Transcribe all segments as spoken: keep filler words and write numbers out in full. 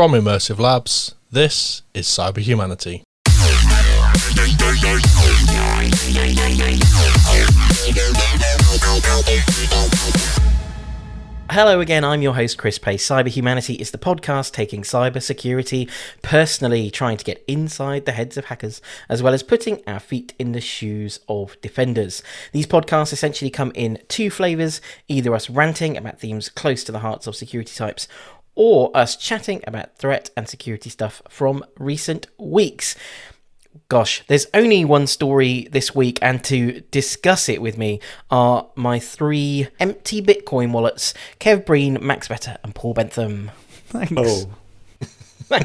From Immersive Labs, this is Cyber Humanity. Hello again, I'm your host Chris Pace. Cyber Humanity is the podcast taking cybersecurity personally, trying to get inside the heads of hackers, as well as putting our feet in the shoes of defenders. These podcasts essentially come in two flavours, either us ranting about themes close to the hearts of security types, or us chatting about threat and security stuff from recent weeks. Gosh, there's only one story this week, and to discuss it with me are my three empty Bitcoin wallets, Kev Breen, Max Better, and Paul Bentham. Thanks. Oh,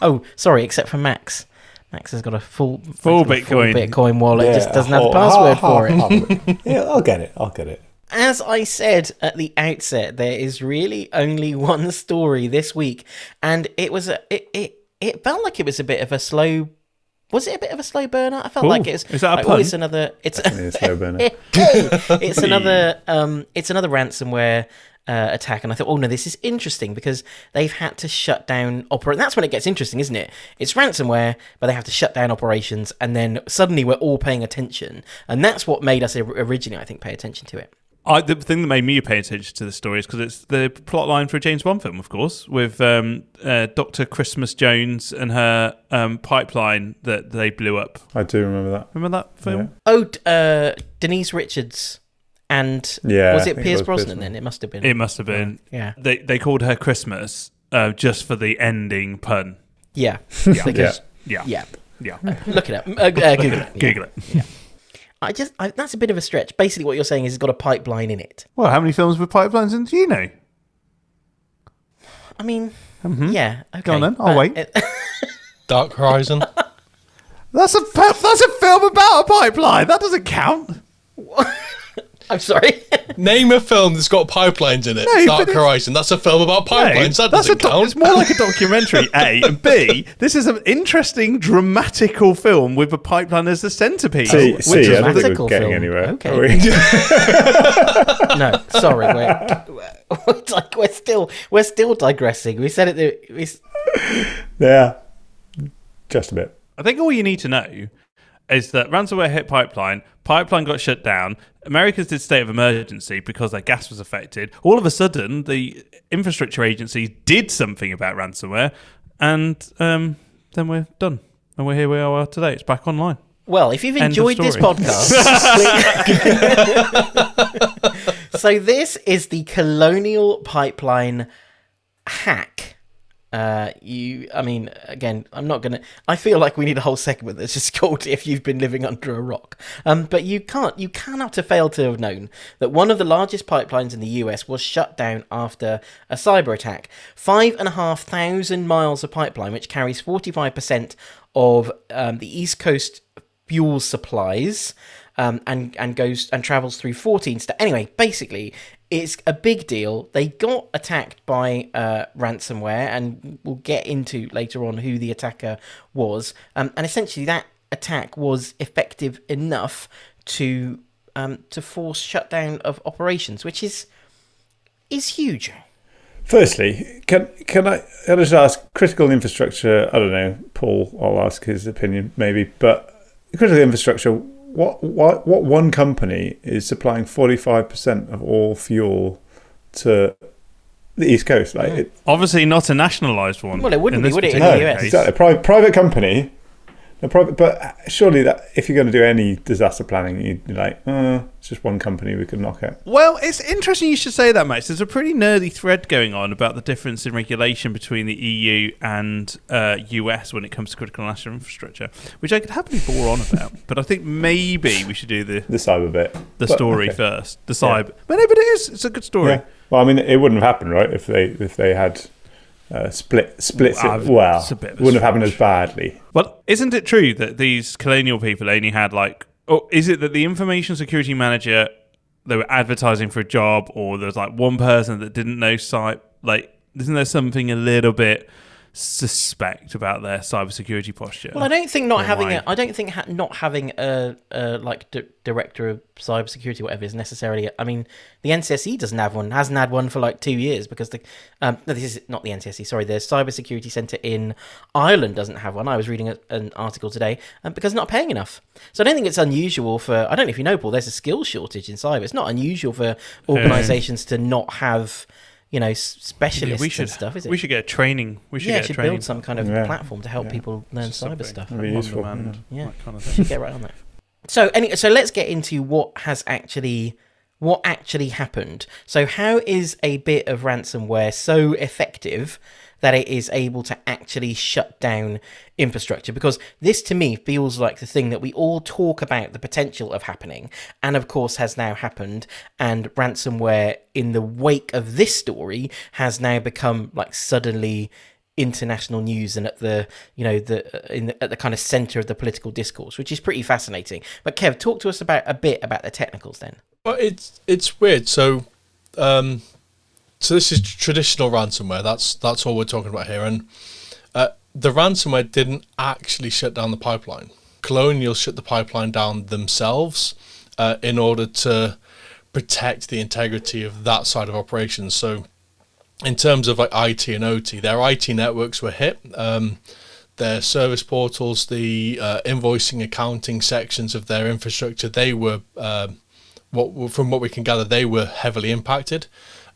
oh sorry, except for Max. Max has got a full, full, Bitcoin. full Bitcoin wallet, yeah, just doesn't have the password for it. Yeah, I'll get it, I'll get it. As I said at the outset, there is really only one story this week, and it was a, it, it, it felt like it was a bit of a slow... Was it a bit of a slow burner? I felt Ooh, like it was. Is that a like, pun? Oh, it's another. It's a, a slow burner. It's another. Um, it's another ransomware uh, attack, and I thought, oh no, this is interesting because they've had to shut down operations. That's when it gets interesting, isn't it? It's ransomware, but they have to shut down operations, and then suddenly we're all paying attention, and that's what made us originally, I think, pay attention to it. I, the thing that made me pay attention to this story is because it's the plot line for a James Bond film, of course, with um, uh, Doctor Christmas Jones and her um, pipeline that they blew up. I do remember that. Remember that film? Yeah. Oh, uh, Denise Richards and yeah, was it Pierce Brosnan then? It must have been. It must have been. Yeah. yeah. They they called her Christmas uh, just for the ending pun. Yeah. Yeah. yeah. yeah. yeah. yeah. Uh, look it up. Uh, uh, Google it. Google it. Yeah. yeah. I just I, that's a bit of a stretch. Basically, what you're saying is it's got a pipeline in it. Well, how many films with pipelines in do you know? I mean, mm-hmm. yeah. Okay. Go on then, I'll uh, wait. It- Dark Horizon. that's a that's a film about a pipeline. That doesn't count. I'm sorry. Name a film that's got pipelines in it. No, Dark Horizon. That's a film about pipelines. No, that doesn't do- count. It's more like a documentary, A. And B, this is an interesting, dramatical film with a pipeline as the centrepiece. See, oh, see which is I don't think we're getting film. Anywhere. Okay. We? no, sorry. We're, we're, like, we're, still, we're still digressing. We said it. We... Yeah, just a bit. I think all you need to know is that ransomware hit pipeline, pipeline got shut down, Americans did state of emergency because their gas was affected. All of a sudden, the infrastructure agencies did something about ransomware, and um, then we're done. And we're here we are today. It's back online. Well, if you've enjoyed this podcast... So this is the Colonial Pipeline hack. Uh, you, I mean, again, I'm not going to, I feel like we need a whole segment that's just called If You've Been Living Under a Rock. Um, but you can't, you cannot have failed to have known that one of the largest pipelines in the U S was shut down after a cyber attack. Five and a half thousand miles of pipeline, which carries forty-five percent of um, the East Coast fuel supplies, um, and, and goes and travels through fourteen states. Anyway, basically, it's a big deal. They got attacked by uh, ransomware, and we'll get into later on who the attacker was. Um, and essentially, that attack was effective enough to um, to force shutdown of operations, which is is huge. Firstly, can can I, can I just ask critical infrastructure? I don't know, Paul. I'll ask his opinion maybe, but critical infrastructure. What what what one company is supplying forty-five percent of all fuel to the East Coast? Like, it, obviously not a nationalised one. Well, it wouldn't be, would it? In the U S, exactly. Private private company, no, private. But surely that if you're going to do any disaster planning, you'd be like, oh, it's just one company, we could knock out. Well, it's interesting you should say that, Max. There's a pretty nerdy thread going on about the difference in regulation between the E U and uh, U S when it comes to critical national infrastructure, which I could happily bore on about. But I think maybe we should do the the cyber bit, the but, story okay. first, the cyber. Yeah. But no, but it is. It's a good story. Yeah. Well, I mean, it wouldn't have happened, right? If they if they had. Uh, split, splits well, it well. Wouldn't strange. Have happened as badly. Well, isn't it true that these colonial people only had like, or is it that the information security manager, they were advertising for a job, or there's like one person that didn't know cyber? Like, isn't there something a little bit suspect about their cybersecurity posture. Well, I don't think not having a, I don't think ha not having a, a like d director of cybersecurity or whatever is necessarily. I mean, the N C S E doesn't have one, hasn't had one for like two years because the um, no, this is not the N C S E. Sorry, the Cybersecurity Centre in Ireland doesn't have one. I was reading a, an article today um, because they're not paying enough. So I don't think it's unusual for. I don't know if you know, Paul. There's a skill shortage in cyber. It's not unusual for organisations to not have. You know, specialists yeah, we should, and stuff, is it? We should get a training. We should, yeah, get should a training. build some kind of yeah. platform to help yeah. people learn Just cyber stuff. Really useful. Demand, yeah, that kind of thing. Get right on that. So, any, so let's get into what has actually, what actually happened. So, how is a bit of ransomware so effective that it is able to actually shut down infrastructure? Because this, to me, feels like the thing that we all talk about the potential of happening, and of course has now happened. And ransomware, in the wake of this story, has now become like suddenly international news and at the, you know, the in the, at the kind of center of the political discourse, which is pretty fascinating. But Kev, talk to us about a bit about the technicals then. Well, it's it's weird. So. Um... So this is traditional ransomware. That's that's all we're talking about here. And uh, the ransomware didn't actually shut down the pipeline. Colonial shut the pipeline down themselves uh, in order to protect the integrity of that side of operations. So in terms of like I T and O T, their I T networks were hit. Um, their service portals, the uh, invoicing, accounting sections of their infrastructure, they were, uh, what from what we can gather, they were heavily impacted.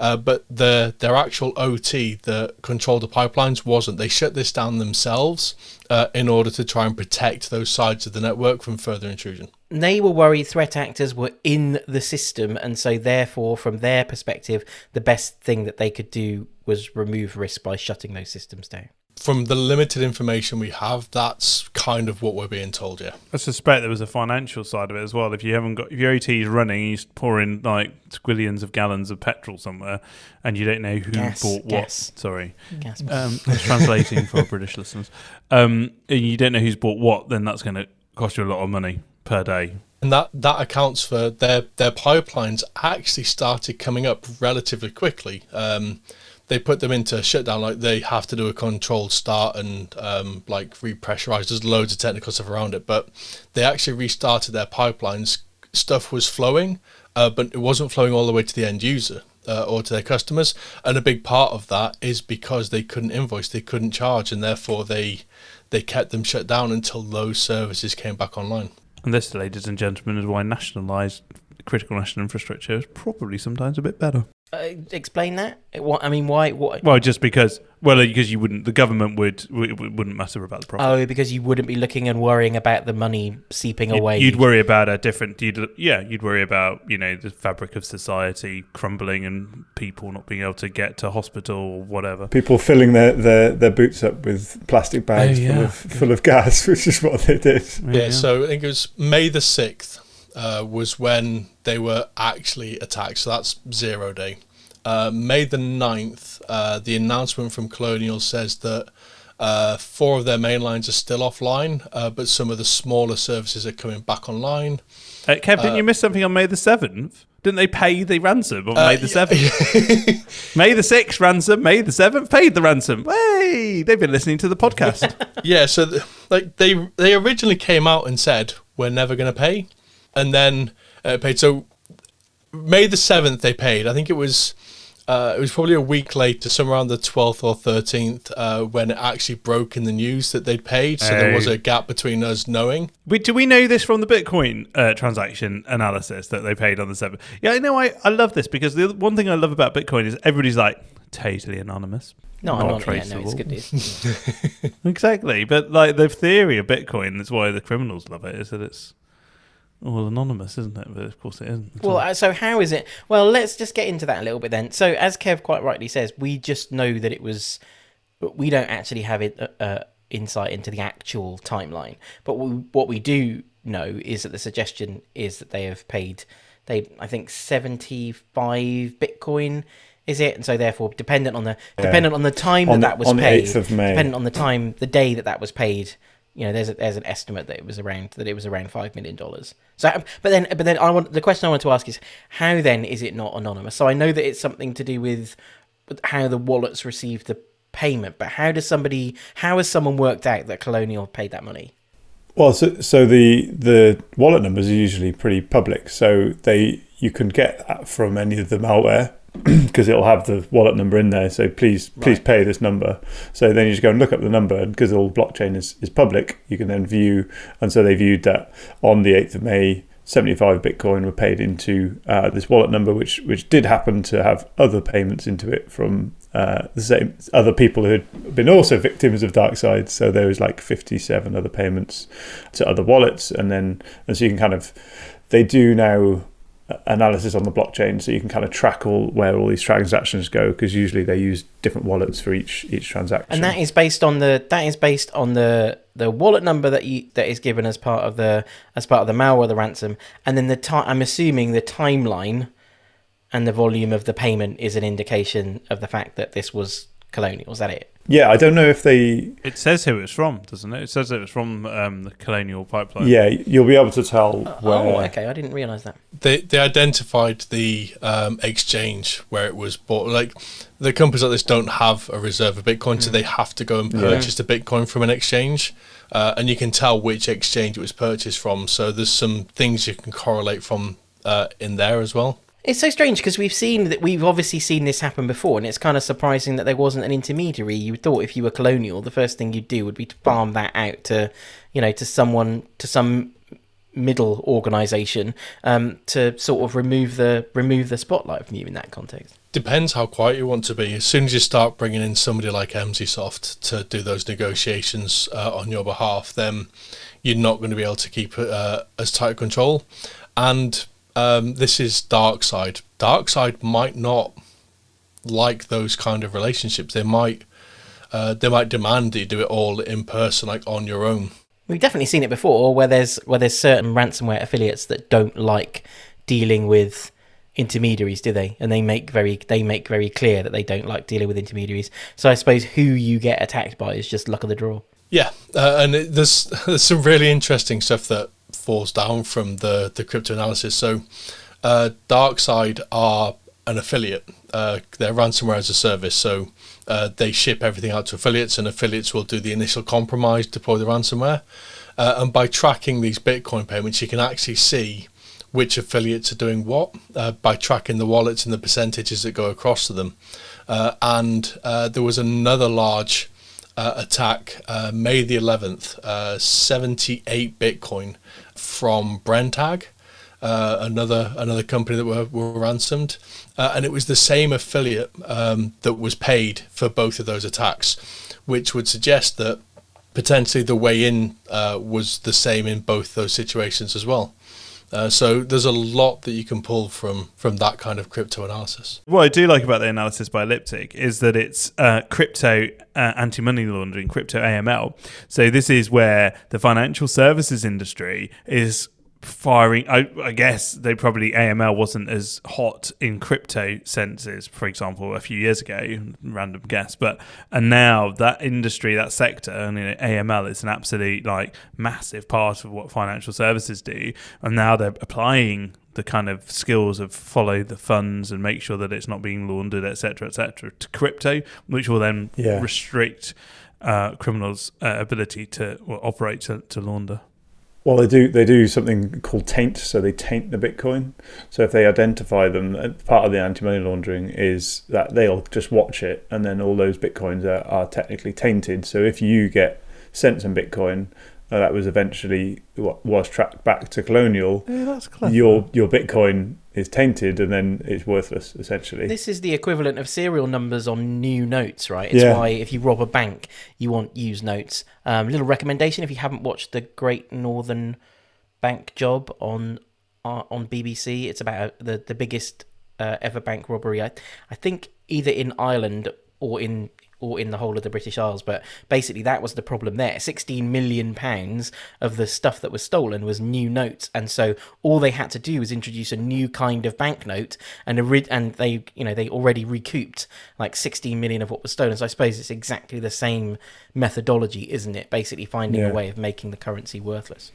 Uh, but the, their actual O T that controlled the pipelines wasn't. They shut this down themselves uh, in order to try and protect those sides of the network from further intrusion. They were worried threat actors were in the system, and so therefore, from their perspective, the best thing that they could do was remove risk by shutting those systems down. From the limited information we have, that's kind of what we're being told, yeah. I suspect there was a financial side of it as well. If you haven't got, if your O T is running and you pour in like squillions of gallons of petrol somewhere and you don't know who gas, bought what, gas. sorry, gas. Um, I was translating for British listeners, um, and you don't know who's bought what, then that's going to cost you a lot of money per day. And that, that accounts for their, their pipelines actually started coming up relatively quickly. Um, They put them into shutdown, like they have to do a controlled start and um, like repressurize. There's loads of technical stuff around it, but they actually restarted their pipelines. Stuff was flowing, uh, but it wasn't flowing all the way to the end user uh, or to their customers. And a big part of that is because they couldn't invoice, they couldn't charge, and therefore they they kept them shut down until those services came back online. And this, ladies and gentlemen, is why nationalised critical national infrastructure is probably sometimes a bit better. Uh, explain that. What I mean, why? What? Well, just because. Well, because you wouldn't. The government would wouldn't matter about the profit. Oh, because you wouldn't be looking and worrying about the money seeping you'd, away. You'd worry about a different. You'd, yeah, you'd worry about you know the fabric of society crumbling and people not being able to get to hospital or whatever. People filling their their, their boots up with plastic bags oh, yeah. full of full of gas, which is what they did. Yeah. yeah. So I think it was May the sixth. Uh, was when they were actually attacked, so that's zero day. Uh, May the ninth, uh, the announcement from Colonial says that uh, four of their main lines are still offline, uh, but some of the smaller services are coming back online. Uh, Kev, uh, didn't you miss something on May the seventh? Didn't they pay the ransom on uh, May the seventh? May the sixth ransom, May the seventh paid the ransom. Hey, they've been listening to the podcast. Yeah, so th like they they originally came out and said, we're never going to pay. And then uh, paid. So May the seventh, they paid. I think it was uh, it was probably a week later, somewhere around the twelfth or thirteenth, uh, when it actually broke in the news that they'd paid. So hey. There was a gap between us knowing. We, do we know this from the Bitcoin uh, transaction analysis that they paid on the seventh? Yeah, I know. I I love this because the one thing I love about Bitcoin is everybody's like totally anonymous. No, not not, yeah, no, it's good news. Exactly, but like the theory of Bitcoin, that's why the criminals love it, is that it's. Well, anonymous, isn't it? But of course it isn't. Well, so how is it? Well, let's just get into that a little bit then. So as Kev quite rightly says, we just know that it was, we don't actually have it, uh, insight into the actual timeline. But we, what we do know is that the suggestion is that they have paid, they I think, seventy-five Bitcoin, is it? And so therefore, dependent on the, yeah. dependent on the time on, that that was on paid, the eighth of May. Dependent on the time, the day that that was paid, you know, there's a, there's an estimate that it was around that it was around five million dollars. So, but then, but then, I want the question I want to ask is how then is it not anonymous? So I know that it's something to do with how the wallets received the payment, but how does somebody, how has someone worked out that Colonial paid that money? Well, so, so the the wallet numbers are usually pretty public, so they you can get that from any of the malware because it'll have the wallet number in there. So please right. please pay this number. So then you just go and look up the number, and because all blockchain is, is public, you can then view. And so they viewed that on the eighth of May, seventy-five Bitcoin were paid into uh, this wallet number, which which did happen to have other payments into it from uh, the same other people who had been also victims of Darkside. So there was like fifty-seven other payments to other wallets, and then and so you can kind of they do now analysis on the blockchain, so you can kind of track all where all these transactions go, because usually they use different wallets for each each transaction. And that is based on the that is based on the the wallet number that you that is given as part of the as part of the malware, the ransom, and then the time. I'm assuming the timeline and the volume of the payment is an indication of the fact that this was Colonial. Is that it? Yeah, I don't know if they. It says who it's from, doesn't it? It says it was from um, the Colonial Pipeline. Yeah, you'll be able to tell. Uh, where. Oh, okay. I didn't realise that. They they identified the um, exchange where it was bought. Like, the companies like this don't have a reserve of Bitcoin, mm. so they have to go and purchase yeah. the Bitcoin from an exchange, uh, and you can tell which exchange it was purchased from. So there's some things you can correlate from uh, in there as well. It's so strange because we've seen that we've obviously seen this happen before, and it's kind of surprising that there wasn't an intermediary. You thought if you were Colonial, the first thing you'd do would be to farm that out to, you know, to someone, to some middle organisation, um, to sort of remove the remove the spotlight from you in that context. Depends how quiet you want to be. As soon as you start bringing in somebody like Emsisoft to do those negotiations uh, on your behalf, then you're not going to be able to keep uh, as tight control. And Um, this is Darkside. Darkside might not like those kind of relationships. They might, uh, they might demand that you do it all in person, like on your own. We've definitely seen it before, where there's where there's certain ransomware affiliates that don't like dealing with intermediaries, do they? And they make very they make very clear that they don't like dealing with intermediaries. So I suppose who you get attacked by is just luck of the draw. Yeah, uh, and it, there's there's some really interesting stuff that falls down from the the crypto analysis. So uh Darkside are an affiliate, uh they're ransomware as a service, so uh they ship everything out to affiliates, and affiliates will do the initial compromise, deploy the ransomware, uh, and by tracking these Bitcoin payments you can actually see which affiliates are doing what, uh, by tracking the wallets and the percentages that go across to them, uh, and uh, there was another large uh, attack uh, May the eleventh, uh, seventy-eight Bitcoin from Brentag, uh, another another company that were, were ransomed, uh, and it was the same affiliate um, that was paid for both of those attacks, which would suggest that potentially the way in uh, was the same in both those situations as well. Uh, so there's a lot that you can pull from from that kind of crypto analysis. What I do like about the analysis by Elliptic is that it's uh, crypto uh, anti-money laundering, crypto A M L. So this is where the financial services industry is firing. I, I guess they probably A M L wasn't as hot in crypto senses, for example, a few years ago, random guess, but and now that industry, that sector, and you know, A M L is an absolute like massive part of what financial services do, and now they're applying the kind of skills of follow the funds and make sure that it's not being laundered, etc, etc, to crypto, which will then yeah. restrict uh, criminals' uh, ability to well, operate to, to launder. Well, they do. They do something called taint. So they taint the Bitcoin. So if they identify them, part of the anti-money laundering is that they'll just watch it, and then all those Bitcoins are, are technically tainted. So if you get sent some Bitcoin uh, that was eventually what was tracked back to Colonial, yeah, that's clever. your your Bitcoin is tainted, and then it's worthless essentially. This is the equivalent of serial numbers on new notes, right? It's yeah. why if you rob a bank, you want used notes. Um, little recommendation if you haven't watched the Great Northern Bank Job on uh, on B B C, it's about the the biggest uh, ever bank robbery. I I think either in Ireland or in or in the whole of the British Isles, but basically that was the problem there. sixteen million pounds of the stuff that was stolen was new notes, and so all they had to do was introduce a new kind of banknote, and a and they you know they already recouped like sixteen million of what was stolen. So I suppose it's exactly the same methodology, isn't it? Basically finding yeah. a way of making the currency worthless.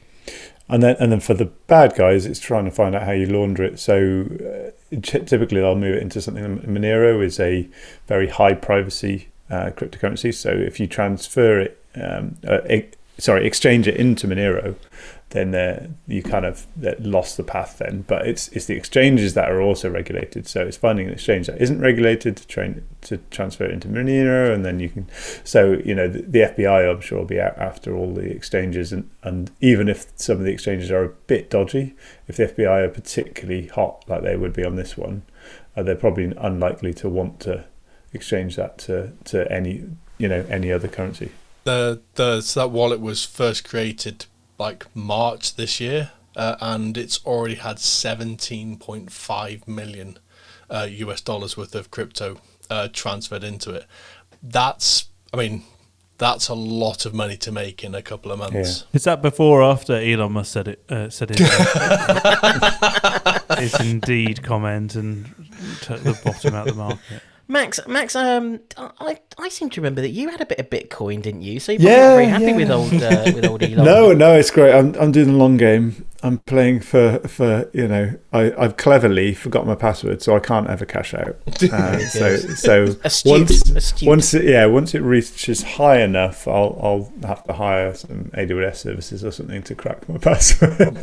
And then, and then for the bad guys, it's trying to find out how you launder it. So uh, typically, they'll move it into something. Monero is a very high privacy uh, cryptocurrencies. So if you transfer it, um, uh, e- sorry, exchange it into Monero, then uh, you kind of lost the path then. But it's it's the exchanges that are also regulated. So it's finding an exchange that isn't regulated to train to transfer it into Monero, and then you can. So you know the, the F B I, I'm sure, will be out after all the exchanges, and and even if some of the exchanges are a bit dodgy, if the F B I are particularly hot, like they would be on this one, uh, they're probably unlikely to want to exchange that to to any you know any other currency. The the so that wallet was first created like March this year, uh, and it's already had seventeen point five million uh, U S dollars worth of crypto uh, transferred into it. That's, I mean, that's a lot of money to make in a couple of months. Yeah. Is that before or after Elon Musk said it? Uh, said it. It's indeed comment and took the bottom out of the market. Max, Max, um, I I seem to remember that you had a bit of Bitcoin, didn't you? So you're yeah, very happy yeah. with old uh, with old Elon. No, no, it's great. I'm I'm doing the long game. I'm playing for, for you know. I I've cleverly forgot my password, so I can't ever cash out. Uh, so so astute, once astute. once it, yeah once it reaches high enough, I'll I'll have to hire some A W S services or something to crack my password.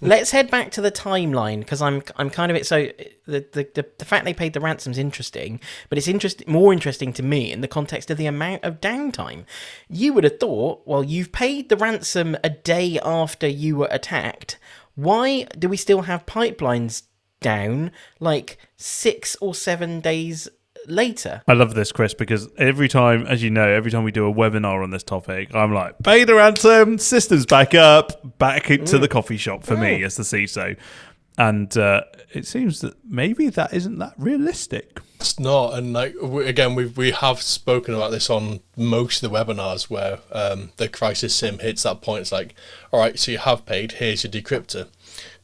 Let's head back to the timeline because I'm I'm kind of it. So the, the the the fact they paid the ransom's interesting, but it's interest more interesting to me in the context of the amount of downtime. You would have thought, well, you've paid the ransom a day after you were attacked. Act, why do we still have pipelines down like six or seven days later? I love this, Chris, because every time, as you know, every time we do a webinar on this topic, I'm like, pay the ransom, systems back up, back to mm. the coffee shop for oh. me as the C I S O. And uh, it seems that maybe that isn't that realistic. It's not. And like again, we we have spoken about this on most of the webinars where um, the crisis sim hits that point. It's like, all right, so you have paid. Here's your decryptor.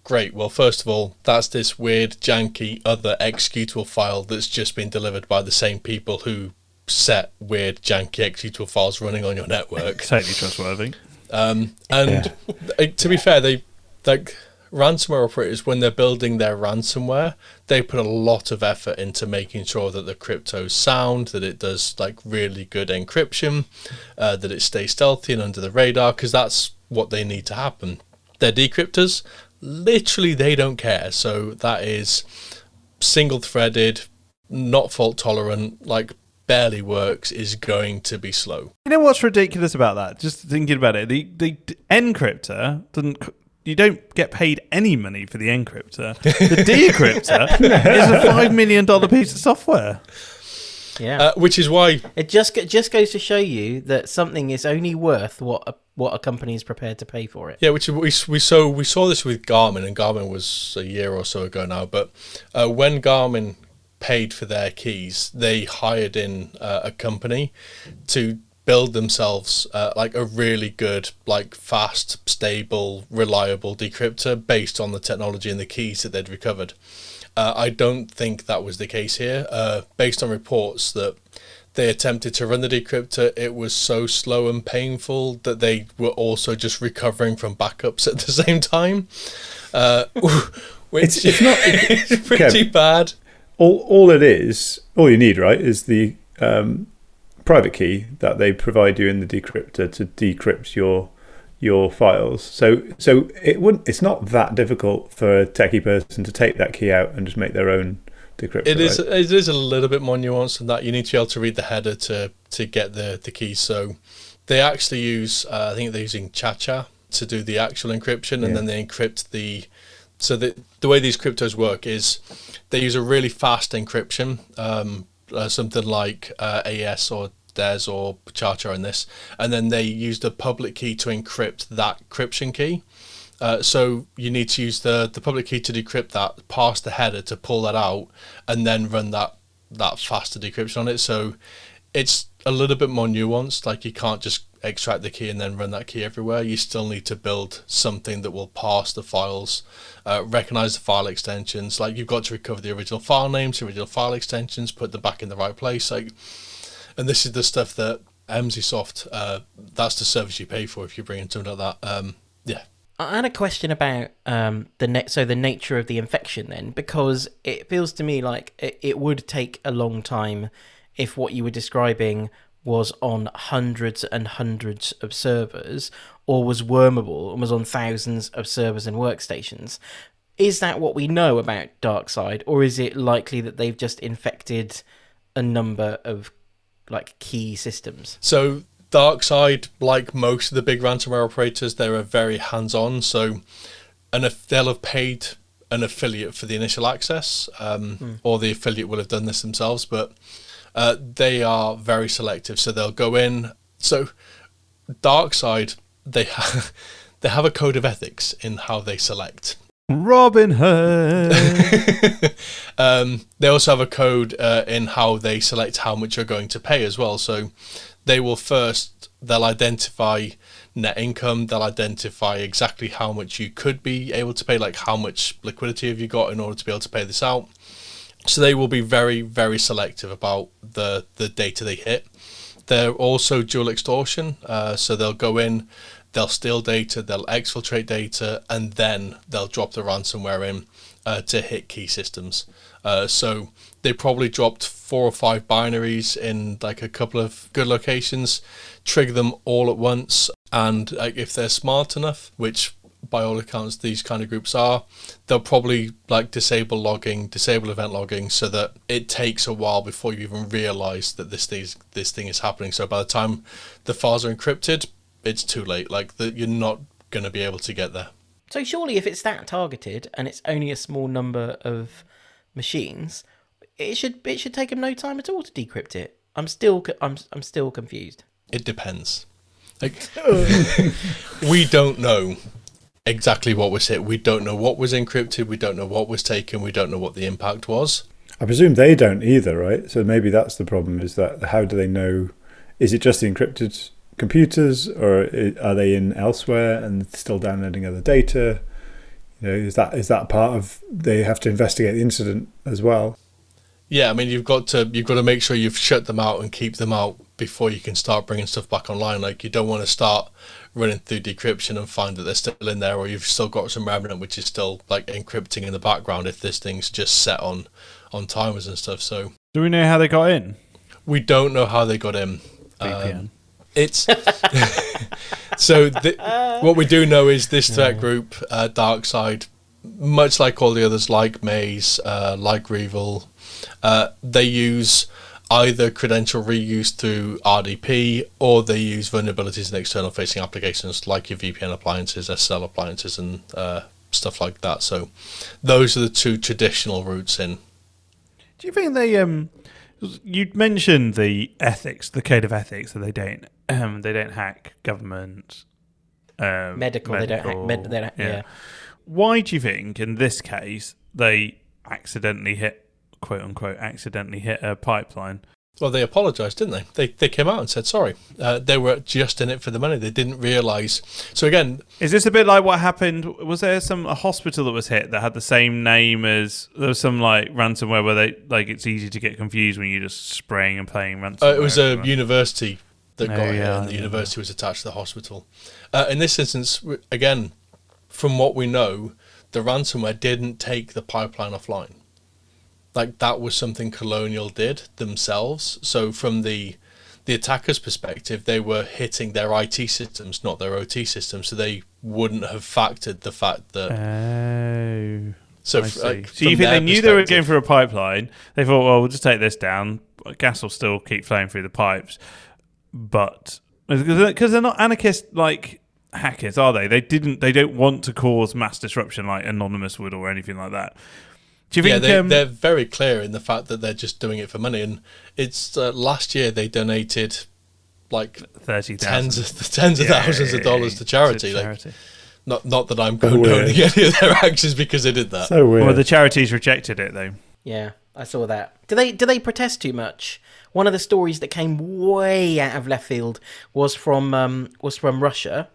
Great. Well, first of all, that's this weird, janky, other executable file that's just been delivered by the same people who set weird, janky executable files running on your network. Totally trustworthy. Um, and yeah. to be fair, they like. ransomware operators, when they're building their ransomware, they put a lot of effort into making sure that the crypto's sound, that it does like really good encryption, uh, that it stays stealthy and under the radar, because that's what they need to happen. Their decryptors, literally they don't care. So that is single-threaded, not fault-tolerant, like barely works, is going to be slow. You know what's ridiculous about that? Just thinking about it, the, the encryptor doesn't... You don't get paid any money for the encryptor. The decryptor is a five million dollars piece of software. Yeah, uh, which is why... It just it just goes to show you that something is only worth what a, what a company is prepared to pay for it. Yeah, which we, we, so we saw this with Garmin, and Garmin was a year or so ago now, but uh, when Garmin paid for their keys, they hired in uh, a company to... build themselves uh, like a really good, like fast, stable, reliable decryptor based on the technology and the keys that they'd recovered. Uh, I don't think that was the case here. Uh, based on reports that they attempted to run the decryptor, it was so slow and painful that they were also just recovering from backups at the same time, uh, which it's, it's not it's pretty Kev, bad. All all it is, all you need, right, is the um, private key that they provide you in the decryptor to decrypt your your files. So so it wouldn't. It's not that difficult for a techie person to take that key out and just make their own decryptor. It is. Right? It is a little bit more nuanced than that. You need to be able to read the header to to get the the key. So they actually use. Uh, I think they're using ChaCha to do the actual encryption, and yeah. then they encrypt the. So the the way these cryptos work is they use a really fast encryption. Um, uh, something like uh, A E S or D E S or ChaCha in this, and then they use the public key to encrypt that encryption key. Uh, so you need to use the, the public key to decrypt that, pass the header to pull that out, and then run that that faster decryption on it. So it's a little bit more nuanced. Like you can't just extract the key and then run that key everywhere. You still need to build something that will parse the files, uh, recognize the file extensions. Like you've got to recover the original file names, original file extensions, put them back in the right place. Like, and this is the stuff that Emsisoft, uh, that's the service you pay for if you bring in something like that. Um, yeah. I had a question about um, the net, so the nature of the infection then, because it feels to me like it, it would take a long time if what you were describing was on hundreds and hundreds of servers, or was wormable and was on thousands of servers and workstations. Is that what we know about Darkside, or is it likely that they've just infected a number of like key systems? So Darkside, like most of the big ransomware operators, they're very hands-on. So and if they'll have paid an affiliate for the initial access, um, mm. or the affiliate will have done this themselves, but uh, they are very selective. So they'll go in. So Darkside, they have, they have a code of ethics in how they select. Robin Hood. um, they also have a code uh, in how they select how much you're going to pay as well. So they will first, they'll identify net income. They'll identify exactly how much you could be able to pay, like how much liquidity have you got in order to be able to pay this out. So they will be very, very selective about the, the data they hit. They're also dual extortion. Uh, so they'll go in, they'll steal data, they'll exfiltrate data, and then they'll drop the ransomware in uh, to hit key systems. Uh, so they probably dropped four or five binaries in like a couple of good locations, trigger them all at once, and uh, if they're smart enough, which by all accounts these kind of groups are, they'll probably like disable logging, disable event logging, so that it takes a while before you even realise that this thing, this thing is happening. So by the time the files are encrypted, it's too late. Like that, you're not going to be able to get there. So surely, if it's that targeted and it's only a small number of machines, it should it should take them no time at all to decrypt it. I'm still I'm I'm still confused. It depends. Like we don't know exactly what was hit. We don't know what was encrypted. We don't know what was taken. We don't know what the impact was. I presume they don't either, right? So maybe that's the problem. Is that how do they know? Is it just the encrypted computers, or are they in elsewhere and still downloading other data? You know, is that is that part of they have to investigate the incident as well? Yeah, I mean, you've got to you've got to make sure you've shut them out and keep them out before you can start bringing stuff back online. Like you don't want to start running through decryption and find that they're still in there, or you've still got some remnant which is still like encrypting in the background if this thing's just set on on timers and stuff. So do we know how they got in? We don't know how they got in. V P N. Um, It's so th- what we do know is this threat group, uh, Darkside, much like all the others, like Maze, uh, like Revil, uh, they use either credential reuse through R D P, or they use vulnerabilities in external facing applications like your V P N appliances, S S L appliances, and uh, stuff like that. So those are the two traditional routes in. Do you think they? Um, you mentioned the ethics, the code of ethics that they don't. Um, they don't hack government. Uh, medical, medical, they don't hack. Med- they don't, yeah. yeah. Why do you think, in this case, they accidentally hit, quote unquote, accidentally hit a pipeline? Well, they apologised, didn't they? They they came out and said sorry. Uh, they were just in it for the money. They didn't realise. So again, is this a bit like what happened? Was there some a hospital that was hit that had the same name as there was some like ransomware where they like it's easy to get confused when you're just spraying and playing ransomware? Uh, it was a university that oh, got yeah, hit, and the yeah. university was attached to the hospital. Uh, in this instance, again, from what we know, the ransomware didn't take the pipeline offline. Like that was something Colonial did themselves. So from the the attacker's perspective, they were hitting their I T systems, not their O T systems. So they wouldn't have factored the fact that. Oh. So, f- like, so you think they knew they were going through a pipeline? They thought, well, we'll just take this down. Gas will still keep flowing through the pipes, but because they're not anarchist like hackers, are they? They didn't. They don't want to cause mass disruption like Anonymous would or anything like that. Do you think, yeah, they, um, they're very clear in the fact that they're just doing it for money. And it's uh, last year they donated like thirty tens of tens of yeah, thousands yeah, of dollars yeah, to charity. To charity. Like, not not that I'm condoning so any of their actions because they did that. So weird. Well, the charities rejected it though. Yeah, I saw that. Do they do they protest too much? One of the stories that came way out of left field was from um, was from Russia.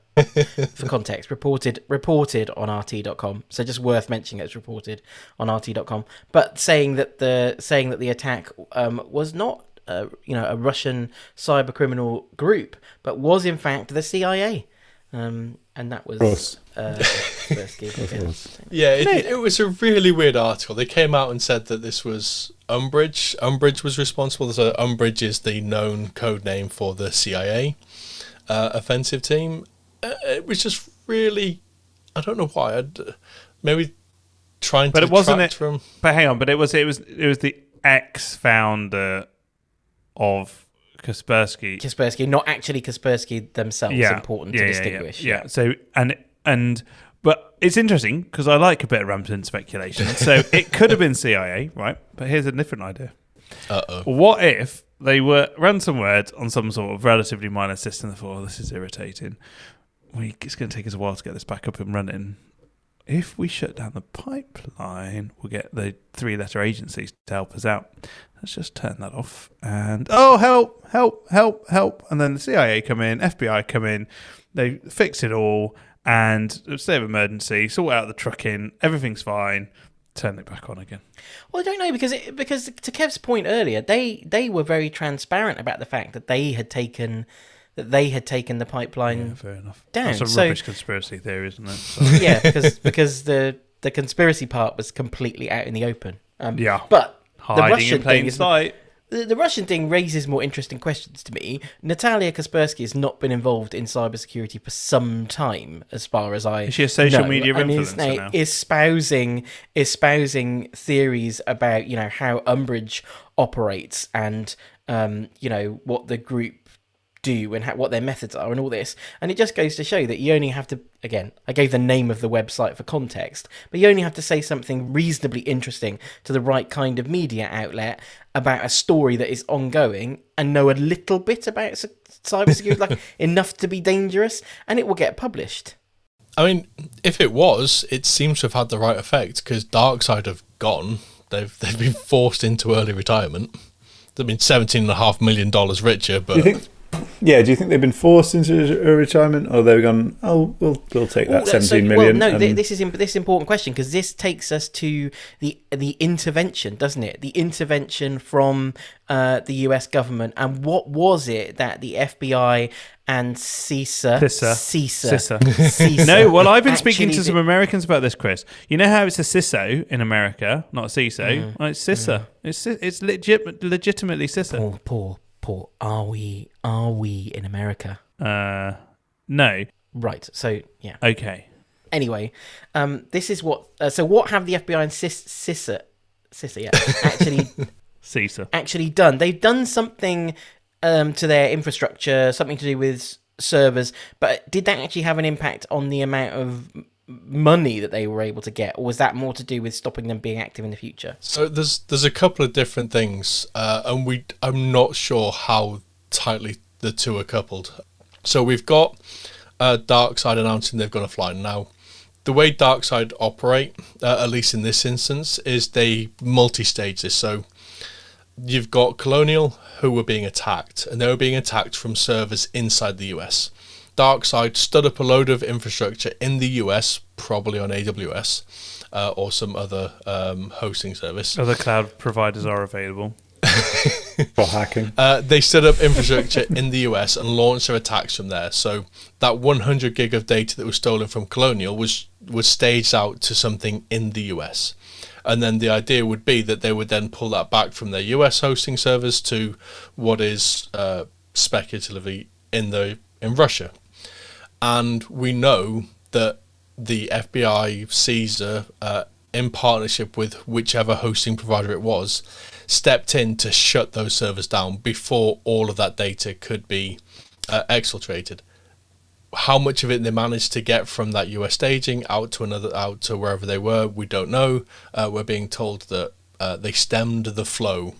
For context, reported reported on R T dot com, so just worth mentioning it's reported on R T dot com, but saying that the saying that the attack um, was not uh, you know a Russian cyber criminal group, but was in fact the C I A. Um, and that was uh, first gig. Yeah, it, it was a really weird article. They came out and said that this was Umbridge. Umbridge was responsible. So Umbridge is the known code name for the C I A uh, offensive team. Uh, it was just really, I don't know why. I'd, maybe trying but to. But it wasn't it. From... But hang on. But it was. It was. It was the ex-founder of Kaspersky. Kaspersky, not actually Kaspersky themselves. Yeah. Important yeah, to yeah, distinguish. Yeah, yeah. So and and but it's interesting because I like a bit of rampant speculation. So it could have been C I A, right? But here's a different idea. Uh oh. What if they were ransomware on some sort of relatively minor system? Before oh, this is irritating. We it's going to take us a while to get this back up and running. If we shut down the pipeline, we'll get the three-letter agencies to help us out. Let's just turn that off and, oh, help, help, help, help. And then the C I A come in, F B I come in, they fix it all and state of emergency, sort out the trucking, everything's fine, turn it back on again. Well, I don't know, because it, because to Kev's point earlier, they, they were very transparent about the fact that they had taken... that they had taken the pipeline yeah, fair enough. down. That's a rubbish so, conspiracy theory, isn't it? So. Yeah, because because the, the conspiracy part was completely out in the open. Um, yeah. But hiding the Russian in plain sight. The, the Russian thing raises more interesting questions to me. Natalia Kaspersky has not been involved in cybersecurity for some time, as far as I know. Is she a social know. media I mean, influencer now? now? Espousing, espousing theories about, you know, how Umbridge operates and, um, you know, what the group do and how, what their methods are and all this, and it just goes to show that you only have to, again, I gave the name of the website for context, but you only have to say something reasonably interesting to the right kind of media outlet about a story that is ongoing and know a little bit about cybersecurity, like enough to be dangerous, and it will get published. I mean, if it was, it seems to have had the right effect, because Darkside have gone, they've they've been forced into early retirement. They've been seventeen and a half million dollars richer, but yeah, do you think they've been forced into a retirement, or they've gone, oh, we'll, we'll take that well, seventeen million? Well, no, th- this is imp- this is an important question, because this takes us to the the intervention, doesn't it? The intervention from uh, the U S government, and what was it that the F B I and CISA... CISA. CISA. No, well, I've been speaking to some Americans about this, Chris. You know how it's a CISO in America, not CISO? Mm. Well, it's CISA. Mm. It's it's legit, legitimately CISA. Poor, poor. Paul, are we are we in America? Uh, no. Right. So yeah. Okay. Anyway, um, this is what. Uh, so what have the F B I and CISA, CISA, yeah, actually, CISA actually done? They've done something um, to their infrastructure, something to do with servers. But did that actually have an impact on the amount of money that they were able to get, or was that more to do with stopping them being active in the future? So there's there's a couple of different things, uh, and we I'm not sure how tightly the two are coupled. So we've got uh, Darkside announcing they've gone offline. Now, the way Darkside operate, uh, at least in this instance, is they multi-stage this. So you've got Colonial, who were being attacked, and they were being attacked from servers inside the U S. Darkside stood up a load of infrastructure in the U S, probably on A W S uh, or some other um, hosting service. Other cloud providers are available. For hacking. Uh, they stood up infrastructure in the U S and launched their attacks from there. So that one hundred gig of data that was stolen from Colonial was, was staged out to something in the U S. And then the idea would be that they would then pull that back from their U S hosting servers to what is uh, speculatively in, the, in Russia. And we know that the F B I, CISA, uh, in partnership with whichever hosting provider it was, stepped in to shut those servers down before all of that data could be uh, exfiltrated. How much of it they managed to get from that U S staging out to another, out to wherever they were, we don't know. Uh, we're being told that uh, they stemmed the flow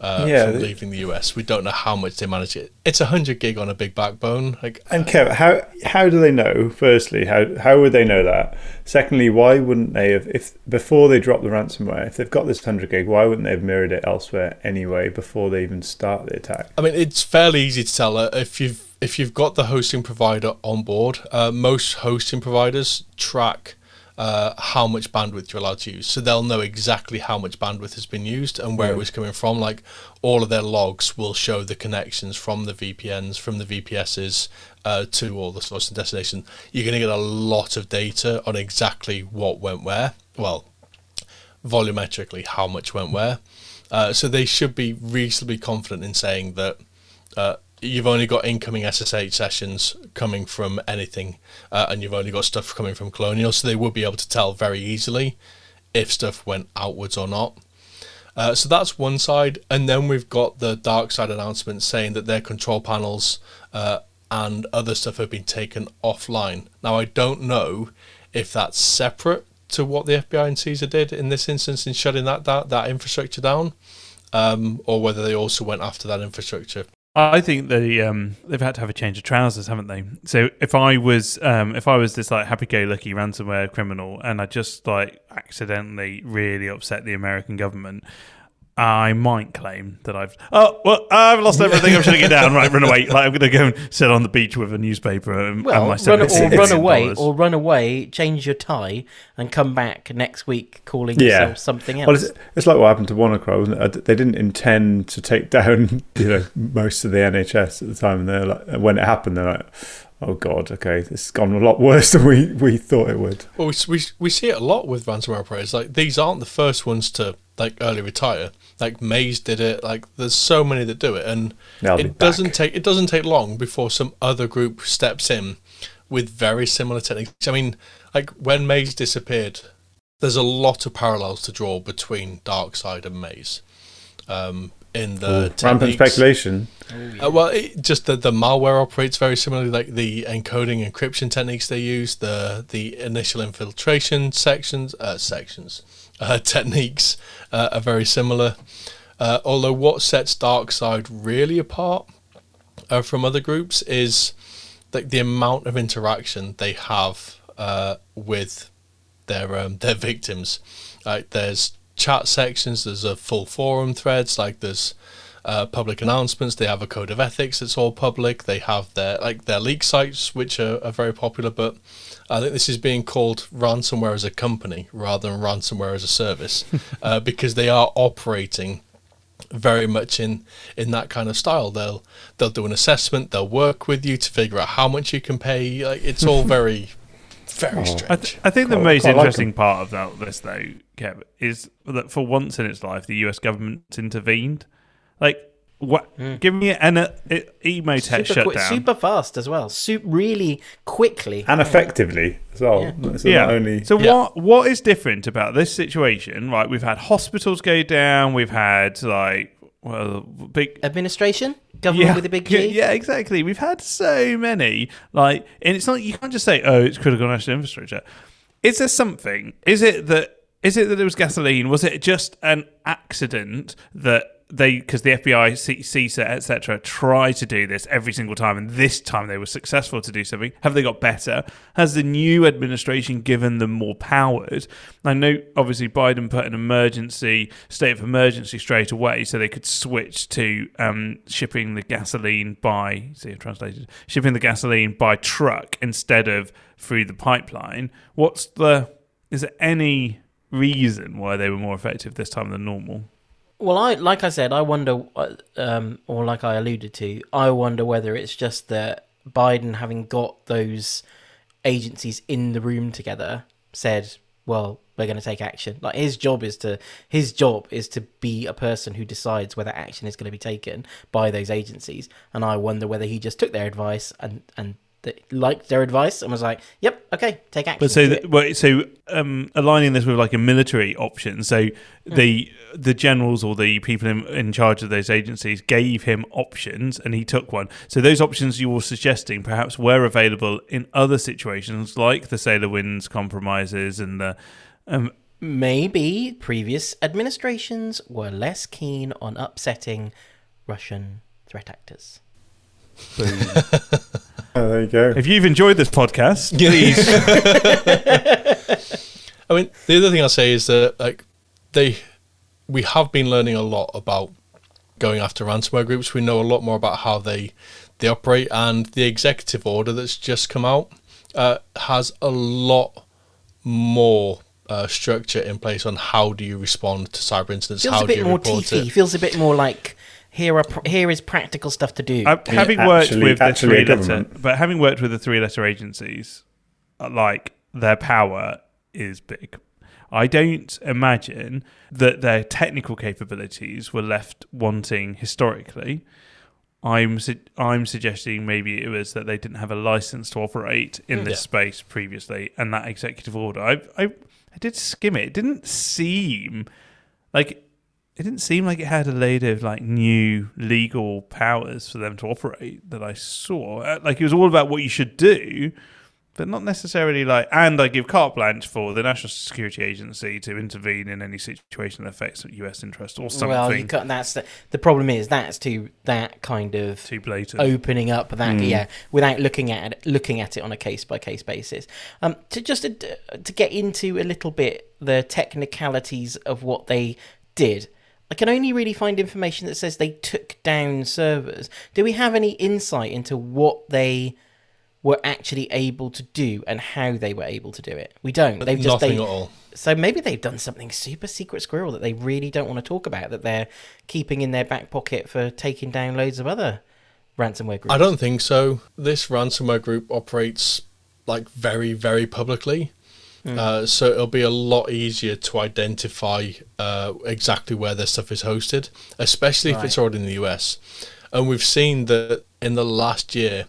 Uh, yeah, from leaving the U S. We don't know how much they manage it. It's one hundred gig on a big backbone. Like, and Kev, how how do they know? Firstly, how how would they know that? Secondly, why wouldn't they have, if before they drop the ransomware, if they've got this one hundred gig, why wouldn't they have mirrored it elsewhere anyway before they even start the attack? I mean, it's fairly easy to tell if you've if you've got the hosting provider on board. Uh, most hosting providers track uh, how much bandwidth you're allowed to use. So they'll know exactly how much bandwidth has been used and where yeah. it was coming from. Like all of their logs will show the connections from the V P Ns, from the V P Ss uh, to all the source and destination. You're going to get a lot of data on exactly what went where. Well, volumetrically, how much went where. Uh, so they should be reasonably confident in saying that uh, you've only got incoming S S H sessions coming from anything, uh, and you've only got stuff coming from Colonial. So they would be able to tell very easily if stuff went outwards or not. Uh, so that's one side. And then we've got the Darkside announcement saying that their control panels uh, and other stuff have been taken offline. Now, I don't know if that's separate to what the F B I and CISA did in this instance in shutting that that, that infrastructure down, um, or whether they also went after that infrastructure. I think they um, they've had to have a change of trousers, haven't they? So if I was um, if I was this like happy-go-lucky ransomware criminal and I just like accidentally really upset the American government, I might claim that I've oh well I've lost everything. I'm shutting it down. Right, run away. Like I'm going to go and sit on the beach with a newspaper and, well, and my seven or run away, dollars. or run away. Change your tie and come back next week calling yeah. yourself something else. Well, it's, it's like what happened to WannaCry, wasn't it? They didn't intend to take down you know most of the N H S at the time, and they're like, when it happened, they're like, oh God, okay, this has gone a lot worse than we, we thought it would. Well, we, we we see it a lot with ransomware operators. Like these aren't the first ones to like early retire. Like Maze did it. Like there's so many that do it, and They'll it doesn't take it doesn't take long before some other group steps in with very similar techniques. I mean, like when Maze disappeared, there's a lot of parallels to draw between Darkside and Maze. Um, in the Ooh, rampant speculation. Oh, yeah. uh, well, it, just the, the malware operates very similarly, like the encoding encryption techniques they use, the the initial infiltration sections, uh, sections uh, techniques uh, are very similar. Uh, although what sets Darkside really apart uh, from other groups is like the amount of interaction they have uh, with their um, their victims. Like there's chat sections, there's a full forum threads, like there's uh, public announcements, they have a code of ethics, it's all public, they have their like their leak sites, which are, are very popular, but I think this is being called ransomware as a company rather than ransomware as a service, uh, because they are operating very much in in that kind of style. They'll they'll do an assessment, they'll work with you to figure out how much you can pay. Like it's all very very oh. strange. I, th- I think the quite, most quite interesting like part of that list though, Kev, is that for once in its life the U S government's intervened. Like what mm. give me an uh, Emotech shutdown quick, super fast as well, super really quickly and effectively as well. Yeah. So, yeah. Only... so yeah. what what is different about this situation? Right, we've had hospitals go down, we've had like well big administration government yeah, with a big G. Yeah, yeah, exactly. We've had so many, like, and it's not you can't just say, oh, it's critical national infrastructure. Is there something? Is it that? Is it that it was gasoline? Was it just an accident that they, because the F B I, CISA, et cetera, try to do this every single time, and this time they were successful to do something? Have they got better? Has the new administration given them more powers? I know, obviously, Biden put an emergency state of emergency straight away, so they could switch to um, shipping the gasoline by see, I translated shipping the gasoline by truck instead of through the pipeline. What's the? Is there any reason why they were more effective this time than normal? Well, I like I said, I wonder, um, or like I alluded to, I wonder whether it's just that Biden, having got those agencies in the room together, said, "Well, we're going to take action." Like his job is to his job is to be a person who decides whether action is going to be taken by those agencies. And I wonder whether he just took their advice and and. That liked their advice and was like, "Yep, okay, take action." But so, the, well, so um, aligning this with like a military option, so mm. the the generals or the people in, in charge of those agencies gave him options, and he took one. So those options you were suggesting perhaps were available in other situations, like the Sailor Winds compromises and the. Um, Maybe previous administrations were less keen on upsetting Russian threat actors. So, oh, there you go. If you've enjoyed this podcast, please. I mean, the other thing I'll say is that like they, we have been learning a lot about going after ransomware groups. We know a lot more about how they they operate, and the executive order that's just come out uh, has a lot more uh, structure in place on how do you respond to cyber incidents. Feels how a bit do you more report teethy. It? Feels a bit more like here are here is practical stuff to do. Uh, having yeah, worked actually, with the three letter, but having worked with the three letter agencies, like their power is big. I don't imagine that their technical capabilities were left wanting historically. I'm su- I'm suggesting maybe it was that they didn't have a license to operate in mm. this yeah. space previously, and that executive order. I, I I did skim it. It didn't seem like it didn't seem like it had a load of like new legal powers for them to operate that I saw. Like it was all about what you should do, but not necessarily like. And I give carte blanche for the National Security Agency to intervene in any situation that affects U S interest or something. Well, you can't, that's the, the problem is that's too that kind of too blatant opening up that mm. yeah without looking at it, looking at it on a case by case basis. Um, to just to, to get into a little bit the technicalities of what they did. I can only really find information that says they took down servers. Do we have any insight into what they were actually able to do and how they were able to do it? We don't. They've just, Nothing they, at all. So maybe they've done something super secret squirrel that they really don't want to talk about, that they're keeping in their back pocket for taking down loads of other ransomware groups. I don't think so. This ransomware group operates like very, very publicly. Mm. Uh, so it'll be a lot easier to identify uh, exactly where their stuff is hosted, especially right. if it's already in the U S. And we've seen that in the last year,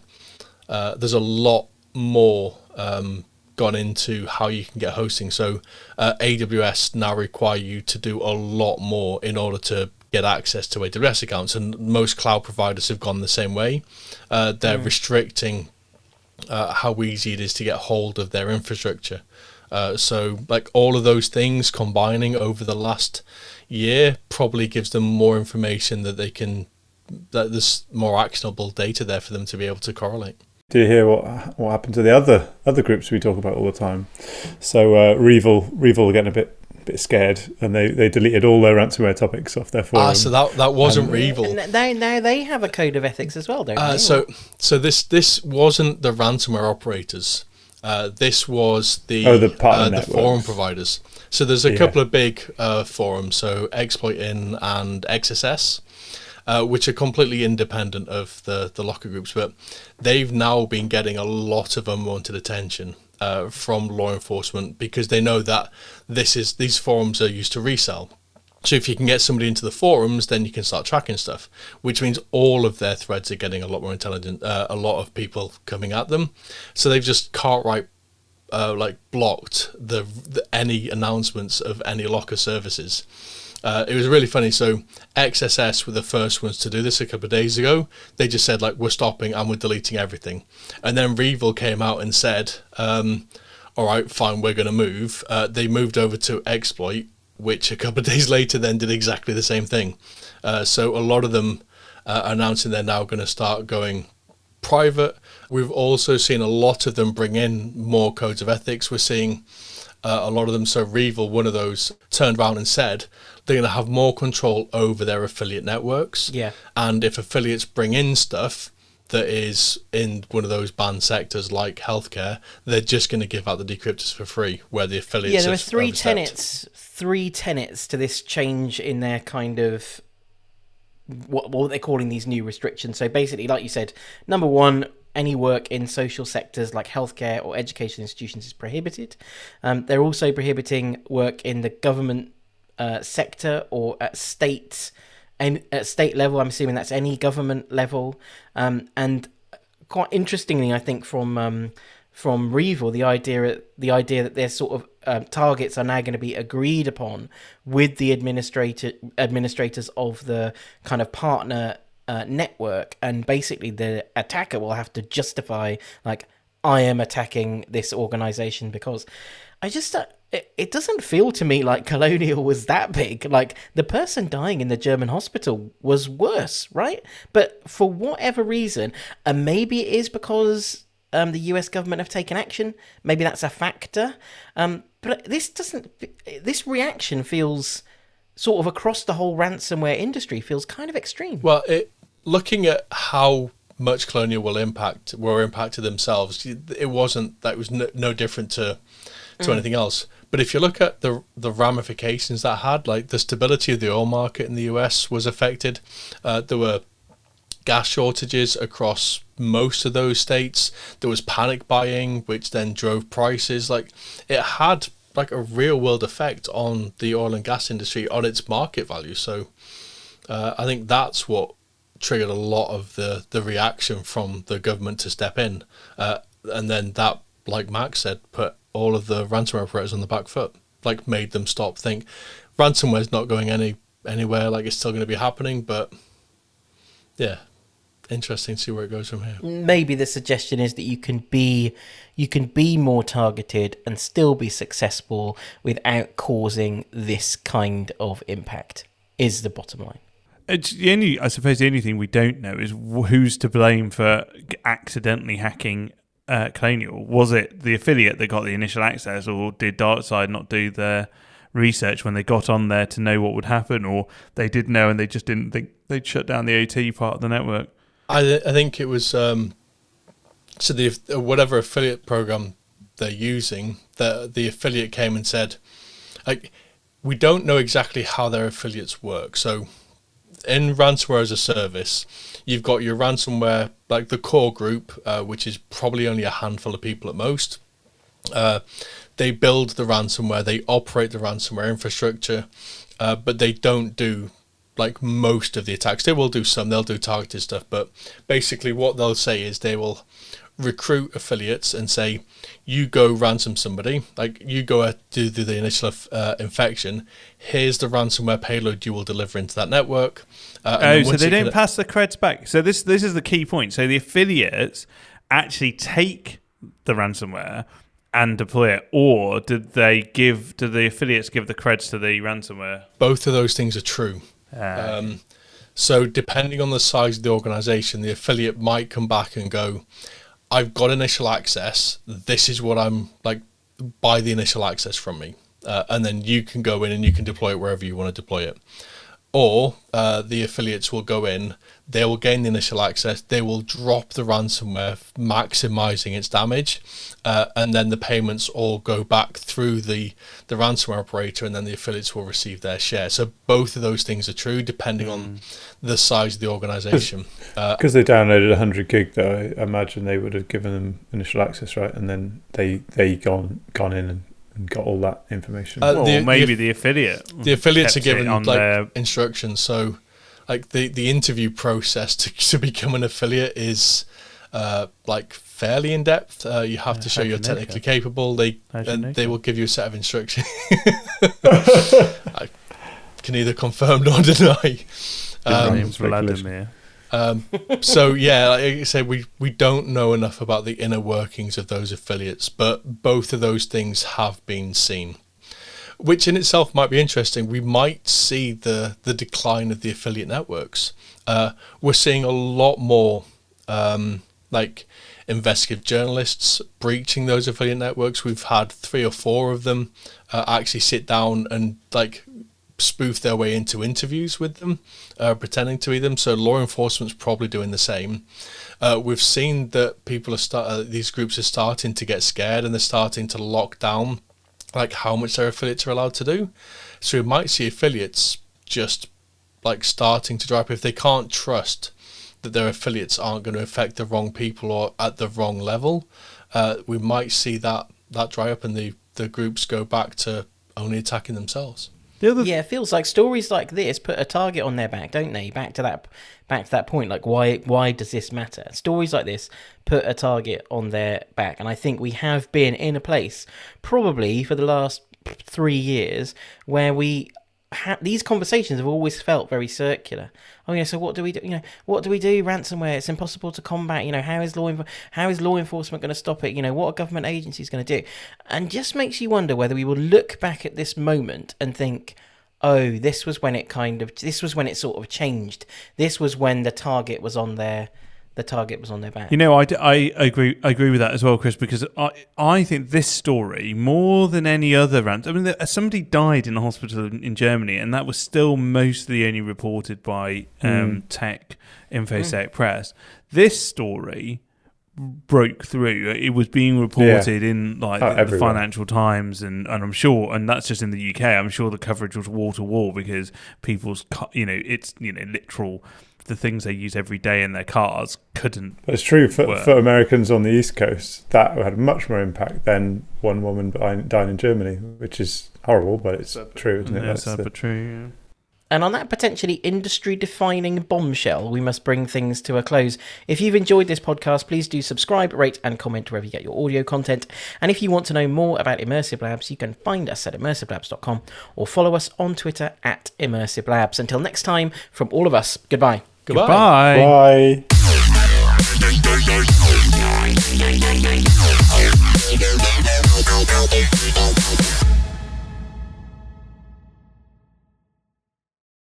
Uh, there's a lot more um, gone into how you can get hosting. So uh, A W S now require you to do a lot more in order to get access to A W S accounts, and most cloud providers have gone the same way. Uh, they're mm. restricting uh, how easy it is to get hold of their infrastructure. Uh, so like all of those things combining over the last year probably gives them more information that they can, that there's more actionable data there for them to be able to correlate. Do you hear what what happened to the other other groups we talk about all the time? So uh, Revil Revil were getting a bit bit scared, and they, they deleted all their ransomware topics off their forum. Ah, so that that wasn't and, Revil. Now now they have a code of ethics as well, don't uh, they? So so this this wasn't the ransomware operators. Uh, this was the oh, the, uh, the forum providers. So there's a yeah. couple of big uh, forums, so Exploitin and X S S. Uh, which are completely independent of the, the locker groups, but they've now been getting a lot of unwanted attention uh, from law enforcement because they know that this is these forums are used to resell. So if you can get somebody into the forums, then you can start tracking stuff, which means all of their threads are getting a lot more intelligent, uh, a lot of people coming at them. So they've just Cartwright uh, like blocked the, the any announcements of any locker services. Uh, it was really funny. So X S S were the first ones to do this a couple of days ago. They just said, like, we're stopping and we're deleting everything. And then Revil came out and said, um, all right, fine, we're going to move. Uh, they moved over to Exploit, which a couple of days later then did exactly the same thing. Uh, so a lot of them uh, announcing they're now going to start going private. We've also seen a lot of them bring in more codes of ethics. We're seeing uh, a lot of them. So Revil, one of those, turned around and said, they're going to have more control over their affiliate networks. Yeah. And if affiliates bring in stuff that is in one of those banned sectors like healthcare, they're just going to give out the decryptors for free where the affiliates... Yeah, there are three overstepped. tenets, three tenets to this change in their kind of... What, what they're calling these new restrictions. So basically, like you said, number one, any work in social sectors like healthcare or education institutions is prohibited. Um, they're also prohibiting work in the government Uh, sector or at state and at state level. I'm assuming that's any government level. Um, and quite interestingly, I think from um, from Revil, the idea the idea that their sort of uh, targets are now going to be agreed upon with the administrator administrators of the kind of partner uh, network, and basically the attacker will have to justify like, I am attacking this organization because I just. Uh, It doesn't feel to me like Colonial was that big. Like, the person dying in the German hospital was worse, right? But for whatever reason, and maybe it is because um, the U S government have taken action. Maybe that's a factor. Um, but this doesn't... This reaction feels sort of across the whole ransomware industry feels kind of extreme. Well, it, looking at how much Colonial will impact were impacted themselves. It wasn't that was no, no different to to mm. anything else. But if you look at the the ramifications that had, like the stability of the oil market in the U S was affected. Uh, there were gas shortages across most of those states. There was panic buying, which then drove prices. Like it had like a real world effect on the oil and gas industry, on its market value. So uh, I think that's what triggered a lot of the, the reaction from the government to step in. Uh, and then that, like Max said, put all of the ransomware operators on the back foot, like made them stop, think ransomware's not going any anywhere, like it's still going to be happening. But yeah, interesting to see where it goes from here. Maybe the suggestion is that you can be you can be more targeted and still be successful without causing this kind of impact, is the bottom line. It's the only, I suppose the only thing we don't know is who's to blame for accidentally hacking uh, Colonial. Was it the affiliate that got the initial access, or did Darkside not do their research when they got on there to know what would happen, or they did know and they just didn't think they'd shut down the O T part of the network? I, th I think it was um, so the whatever affiliate program they're using, the the affiliate came and said, like, we don't know exactly how their affiliates work. So in ransomware as a service, you've got your ransomware, like the core group, uh, which is probably only a handful of people at most. Uh, they build the ransomware, they operate the ransomware infrastructure, uh, but they don't do like most of the attacks. They will do some, they'll do targeted stuff, but basically what they'll say is they will recruit affiliates and say, you go ransom somebody, like you go do the initial uh, infection, here's the ransomware payload you will deliver into that network. Uh, oh, so they don't pass the creds back. So this this is the key point. So the affiliates actually take the ransomware and deploy it, or did they give, do the affiliates give the creds to the ransomware? Both of those things are true. Ah. Um, so depending on the size of the organization, the affiliate might come back and go, I've got initial access, this is what I'm, like, buy the initial access from me. Uh, and then you can go in and you can deploy it wherever you want to deploy it. Or uh, the affiliates will go in, they will gain the initial access, they will drop the ransomware, maximizing its damage, uh, and then the payments all go back through the, the ransomware operator, and then the affiliates will receive their share. So both of those things are true, depending mm. on the size of the organization. Because uh, they downloaded one hundred gig, though, I imagine they would have given them initial access, right? And then they, they gone, gone in and and got all that information. Uh, or the, maybe the, the affiliate. The affiliates are given on like their instructions. So, like the the interview process to to become an affiliate is uh, like fairly in depth. Uh, you have yeah, to show you're technically capable. They and they will give you a set of instructions. I can either confirm or deny. Um, Vladimir. Um, so yeah, like I say, we we don't know enough about the inner workings of those affiliates, but both of those things have been seen, which in itself might be interesting. We might see the the decline of the affiliate networks. Uh, we're seeing a lot more um, like investigative journalists breaching those affiliate networks. We've had three or four of them uh, actually sit down and like spoof their way into interviews with them, uh, pretending to be them. So law enforcement's probably doing the same. Uh, we've seen that people are start uh, these groups are starting to get scared, and they're starting to lock down like how much their affiliates are allowed to do. So we might see affiliates just like starting to drop if they can't trust that their affiliates aren't going to affect the wrong people or at the wrong level. Uh, we might see that that dry up, and the the groups go back to only attacking themselves. Yeah, it feels like stories like this put a target on their back, don't they? Back to that, back to that point. Like, why? Why does this matter? Stories like this put a target on their back, and I think we have been in a place probably for the last three years where we ha these conversations have always felt very circular. Oh, yeah. So what do we do? You know, what do we do? Ransomware. It's impossible to combat. You know, how is law how is law enforcement going to stop it? You know, what are government agencies going to do? And just makes you wonder whether we will look back at this moment and think, oh, this was when it kind of this was when it sort of changed. This was when the target was on their the target was on their back. You know, I, I agree I agree with that as well, Chris, because I I think this story more than any other ransom. I mean, there, somebody died in a hospital in, in Germany, and that was still mostly only reported by um, mm. tech InfoSec mm. press. This story broke through. It was being reported yeah. in like oh, the, the Financial Times, and, and I'm sure, and that's just in the U K. I'm sure the coverage was wall to wall because people's, you know, it's you know literal. The things they use every day in their cars couldn't. It's true for, work. for Americans on the East Coast. That had much more impact than one woman dying in Germany, which is horrible, but it's sad, true, isn't it? Yeah, That's sad, the... but true. Yeah. And on that potentially industry-defining bombshell, we must bring things to a close. If you've enjoyed this podcast, please do subscribe, rate and comment wherever you get your audio content. And if you want to know more about Immersive Labs, you can find us at immersive labs dot com or follow us on Twitter at Immersive Labs. Until next time, from all of us, goodbye. Goodbye. Goodbye. Bye.